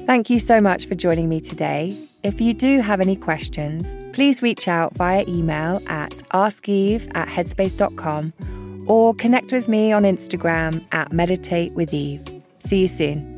Thank you so much for joining me today. If you do have any questions, please reach out via email at askeve@headspace.com or connect with me on Instagram at meditatewitheve. See you soon.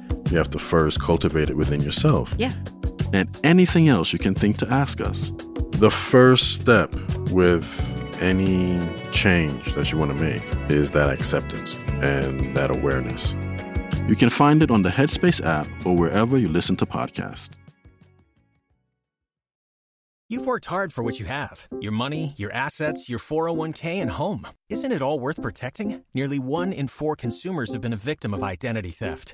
you have to first cultivate it within yourself. Yeah. And anything else you can think to ask us. The first step with any change that you want to make is that acceptance and that awareness. You can find it on the Headspace app or wherever you listen to podcasts. You've worked hard for what you have, your money, your assets, your 401k, and home. Isn't it all worth protecting? Nearly 1 in 4 consumers have been a victim of identity theft.